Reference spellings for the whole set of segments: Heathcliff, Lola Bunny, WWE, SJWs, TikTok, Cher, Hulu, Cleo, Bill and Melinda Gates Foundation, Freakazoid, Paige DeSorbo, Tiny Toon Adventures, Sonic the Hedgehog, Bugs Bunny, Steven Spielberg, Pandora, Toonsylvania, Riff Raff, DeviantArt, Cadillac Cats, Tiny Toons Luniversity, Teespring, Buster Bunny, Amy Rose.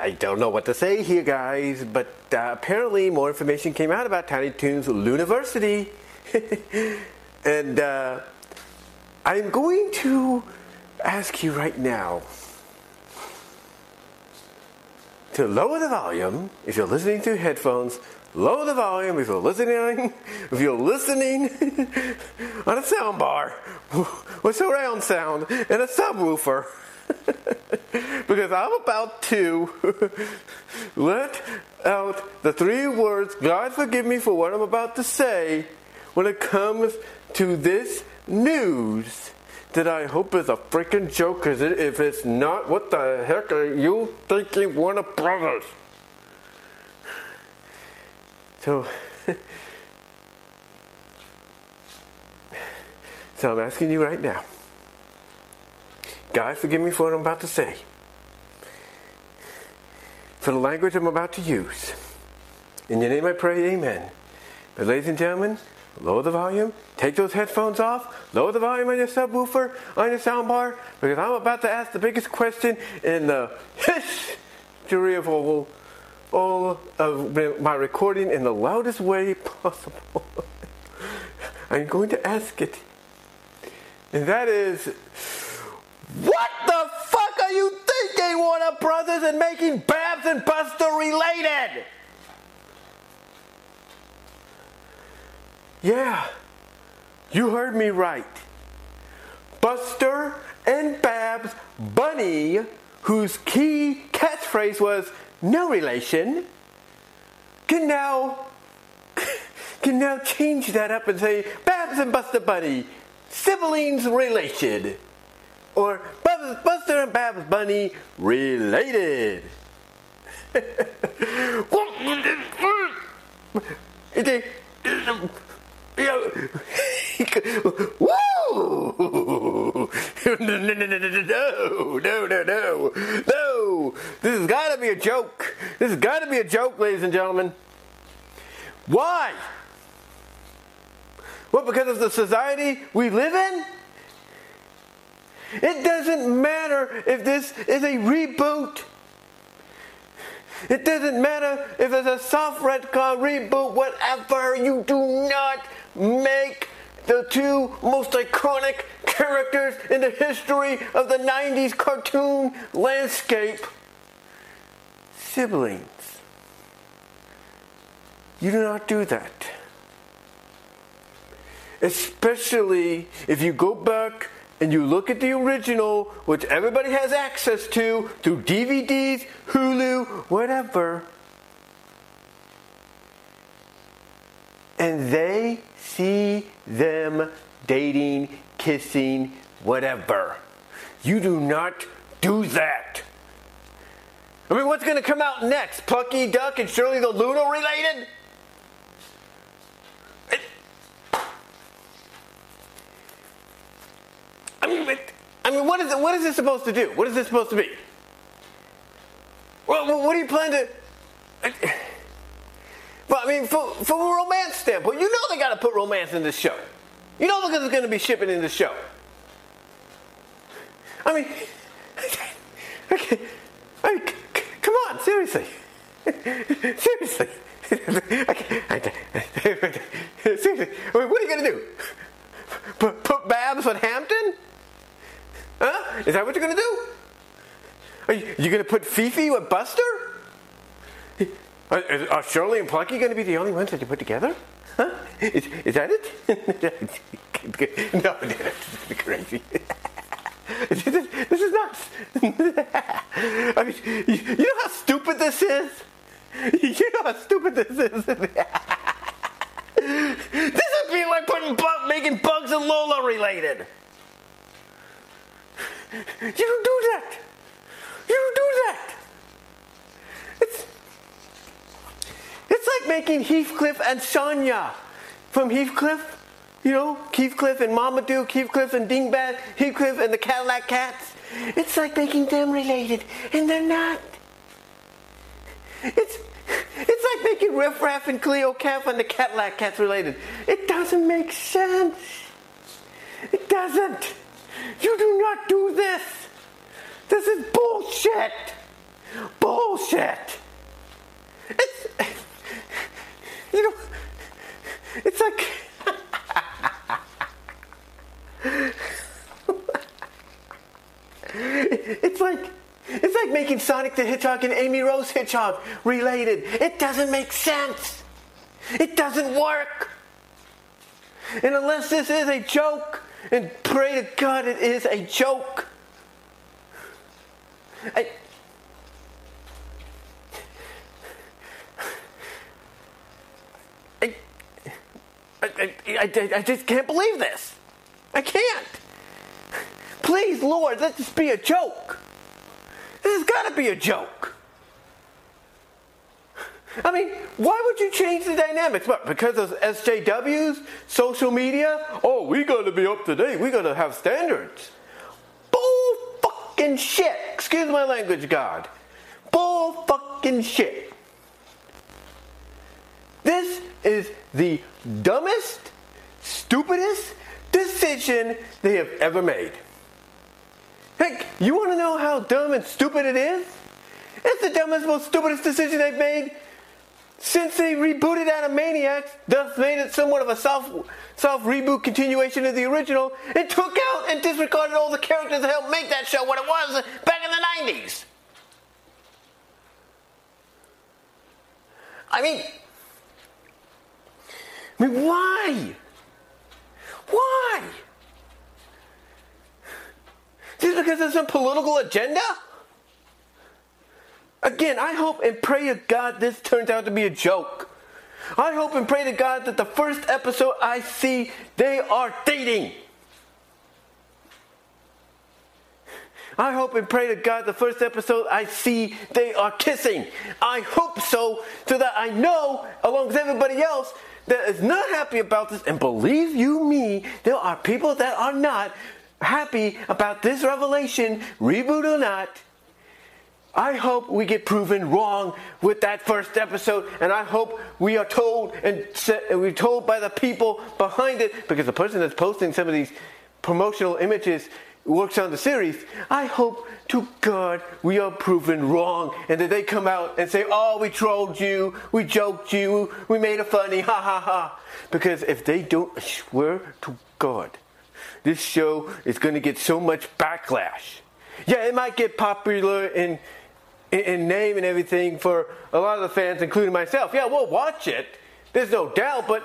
I don't know what to say here, guys, but apparently more information came out about Tiny Toons Luniversity. And I'm going to ask you right now to lower the volume if you're listening through headphones. Lower the volume if you're listening on a sound bar with surround sound and a subwoofer. Because I'm about to let out the three words, God forgive me for what I'm about to say, when it comes to this news that I hope is a freaking joke, because if it's not, what the heck are you thinking, Warner Brothers? So I'm asking you right now, God forgive me for what I'm about to say, for the language I'm about to use. In your name I pray, amen. But ladies and gentlemen, lower the volume, take those headphones off, lower the volume on your subwoofer, on your soundbar, because I'm about to ask the biggest question in the history of all of my recording in the loudest way possible. I'm going to ask it. And that is, what the fuck are you thinking, Warner Brothers, and making Babs and Buster related? Yeah, you heard me right. Buster and Babs Bunny, whose key catchphrase was no relation, can now change that up and say Babs and Buster Bunny, siblings related, or Buster and Babs Bunny related. Woo! No. This has got to be a joke. This has got to be a joke, ladies and gentlemen. Why? Well, because of the society we live in? It doesn't matter if this is a reboot. It doesn't matter if it's a soft retcon, reboot, whatever. You do not make the two most iconic characters in the history of the 90s cartoon landscape siblings. You do not do that. Especially if you go back and you look at the original, which everybody has access to through DVDs, Hulu, whatever, and they see them dating, kissing, whatever. You do not do that. I mean, what's going to come out next? Pucky Duck and Shirley the Luna related? I mean, what is this supposed to do? What is this supposed to be? Well, what do you plan to... Well, I mean, from a romance standpoint, you know they got to put romance in this show. You know because it's going to be shipping in this show. I mean, okay, come on, seriously. Seriously. Seriously, I mean, what are you going to do? Put Babs on Hampton? Huh? Is that what you're going to do? Are you going to put Fifi with Buster? Are Shirley and Plucky going to be the only ones that you put together? Huh? Is that it? No, this is crazy. This is nuts. I mean, you know how stupid this is? You know how stupid this is? This would be like making Bugs and Lola related. You don't do that. You don't do that. It's like making Heathcliff and Sonya from Heathcliff. You know, Heathcliff and Marmaduke, Heathcliff and Dingbat, Heathcliff and the Cadillac Cats. It's like making them related, and they're not. It's like making Riff Raff and Cleo and the Cadillac Cats related. It doesn't make sense. It doesn't. You do not do this. This is bullshit! Bullshit! It's... You know... It's like... It's like making Sonic the Hedgehog and Amy Rose Hedgehog related. It doesn't make sense. It doesn't work. And unless this is a joke, and pray to God it is a joke. I just can't believe this. I can't. Please, Lord, let this be a joke. This has got to be a joke. I mean, why would you change the dynamics? What, because of SJWs, social media? Oh, we got to be up to date. We got to have standards. Bull fucking shit. Excuse my language, God. Bull fucking shit. This is the dumbest, stupidest decision they have ever made. Heck, you want to know how dumb and stupid it is? It's the dumbest, most stupidest decision they've made since they rebooted Animaniacs, thus made it somewhat of a soft reboot continuation of the original, and took out and disregarded all the characters that helped make that show what it was back in the 90s. I mean, why? Why? Just because there's some political agenda? Again, I hope and pray to God this turns out to be a joke. I hope and pray to God that the first episode I see, they are dating. I hope and pray to God the first episode I see, they are kissing. I hope so that I know, along with everybody else, that is not happy about this. And believe you me, there are people that are not happy about this revelation, reboot or not. I hope we get proven wrong with that first episode, and I hope we are told and we're told by the people behind it, because the person that's posting some of these promotional images works on the series. I hope to God we are proven wrong, and that they come out and say, "Oh, we trolled you, we joked you, we made it funny, ha ha ha." Because if they don't, I swear to God, this show is going to get so much backlash. Yeah, it might get popular in name and everything for a lot of the fans, including myself. Yeah, we'll watch it. There's no doubt, but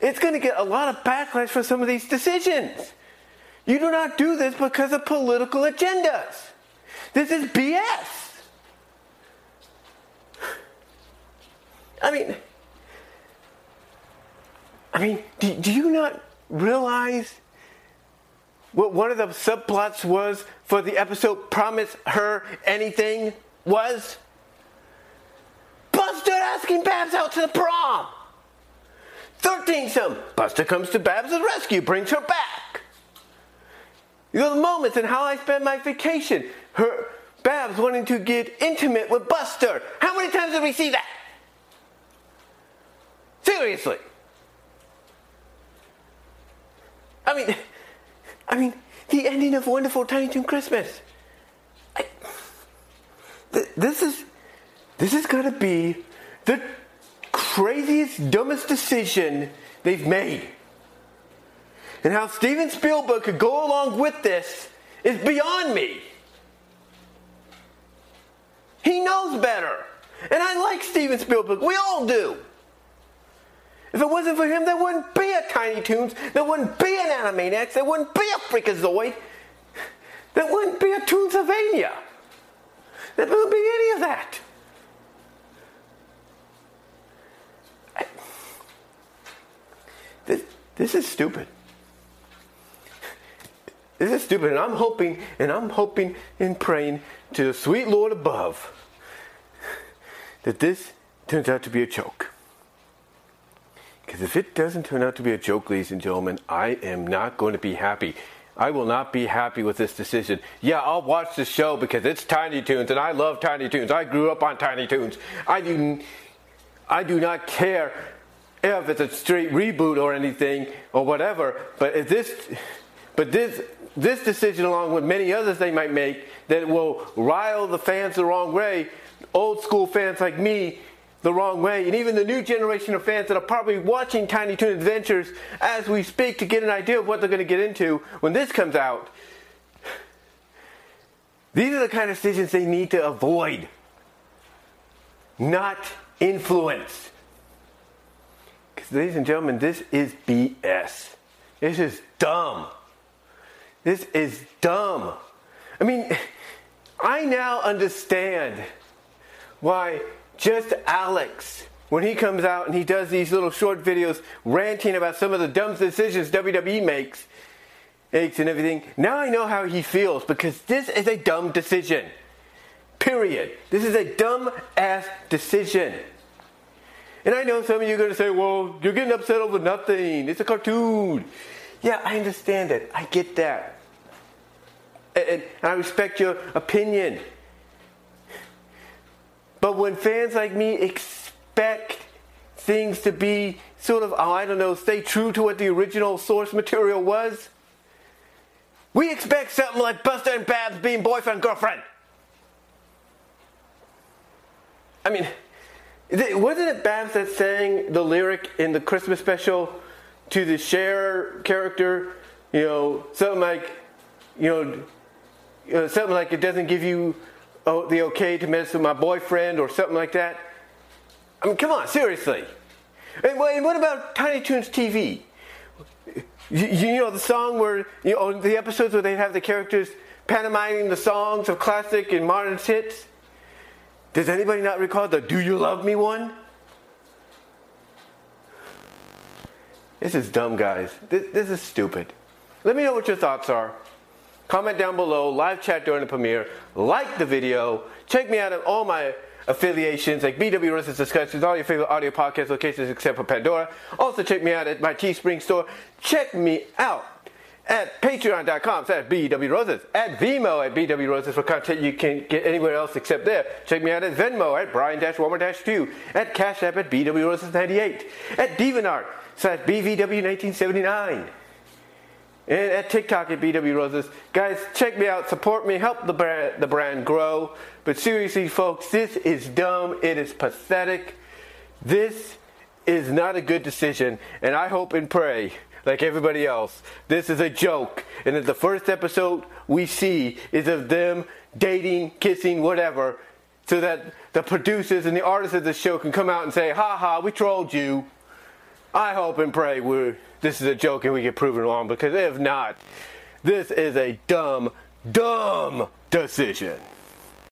it's going to get a lot of backlash for some of these decisions. You do not do this because of political agendas. This is BS. I mean, do you not realize what one of the subplots was for the episode Promise Her Anything was? Buster asking Babs out to the prom! 13-some, Buster comes to Babs' rescue, brings her back. You know, the moments in how I spend my vacation. Babs wanting to get intimate with Buster. How many times did we see that? Seriously. I mean, the ending of Wonderful Tiny Toon Christmas. This is going to be the craziest, dumbest decision they've made. And how Steven Spielberg could go along with this is beyond me. He knows better. And I like Steven Spielberg. We all do. If it wasn't for him, there wouldn't be a Tiny Toons, there wouldn't be an Animaniacs, there wouldn't be a Freakazoid, there wouldn't be a Toonsylvania. There wouldn't be any of that. This is stupid. This is stupid, and I'm hoping and praying to the sweet Lord above that this turns out to be a joke. Because if it doesn't turn out to be a joke, ladies and gentlemen, I am not going to be happy. I will not be happy with this decision. Yeah, I'll watch the show because it's Tiny Toons, and I love Tiny Toons. I grew up on Tiny Toons. I do not care if it's a straight reboot or anything or whatever. But if this But this decision, along with many others they might make that will rile the fans the wrong way, old school fans like me the wrong way, and even the new generation of fans that are probably watching Tiny Toon Adventures as we speak to get an idea of what they're going to get into when this comes out. These are the kind of decisions they need to avoid, not influence. Because, ladies and gentlemen, this is BS. This is dumb. This is dumb. I mean, I now understand why just Alex, when he comes out and he does these little short videos ranting about some of the dumb decisions WWE makes, and everything. Now I know how he feels, because this is a dumb decision. Period. This is a dumb ass decision. And I know some of you are going to say, well, you're getting upset over nothing. It's a cartoon. Yeah, I understand it. I get that. And I respect your opinion. But when fans like me expect things to be sort of, oh, I don't know, stay true to what the original source material was, we expect something like Buster and Babs being boyfriend and girlfriend. I mean, wasn't it Babs that sang the lyric in the Christmas special to the Cher character? You know, something like, something like, it doesn't give you the okay to mess with my boyfriend, or something like that. I mean, come on, seriously. And what about Tiny Toons TV? You know, the song where, you know, the episodes where they have the characters pantomiming the songs of classic and modern hits? Does anybody not recall the Do You Love Me one? This is dumb, guys. This is stupid. Let me know what your thoughts are. Comment down below, live chat during the premiere, like the video, check me out on all my affiliations, like BW Wrestlers Discussions, all your favorite audio podcast locations except for Pandora. Also check me out at my Teespring store. Check me out at patreon.com/BW Roses, at Vimeo at BW Roses for content you can't get anywhere else except there. Check me out at Venmo at Brian-Warmer-2, at Cash App at BW Roses 98, at DeviantArt /BVW1979, and at TikTok at BW Roses. Guys, check me out, support me, help the brand grow. But seriously, folks, this is dumb. It is pathetic. This is not a good decision. And I hope and pray, like everybody else, this is a joke. And that the first episode we see is of them dating, kissing, whatever, so that the producers and the artists of the show can come out and say, ha ha, we trolled you. I hope and pray this is a joke and we get proven wrong, because if not, this is a dumb, dumb decision.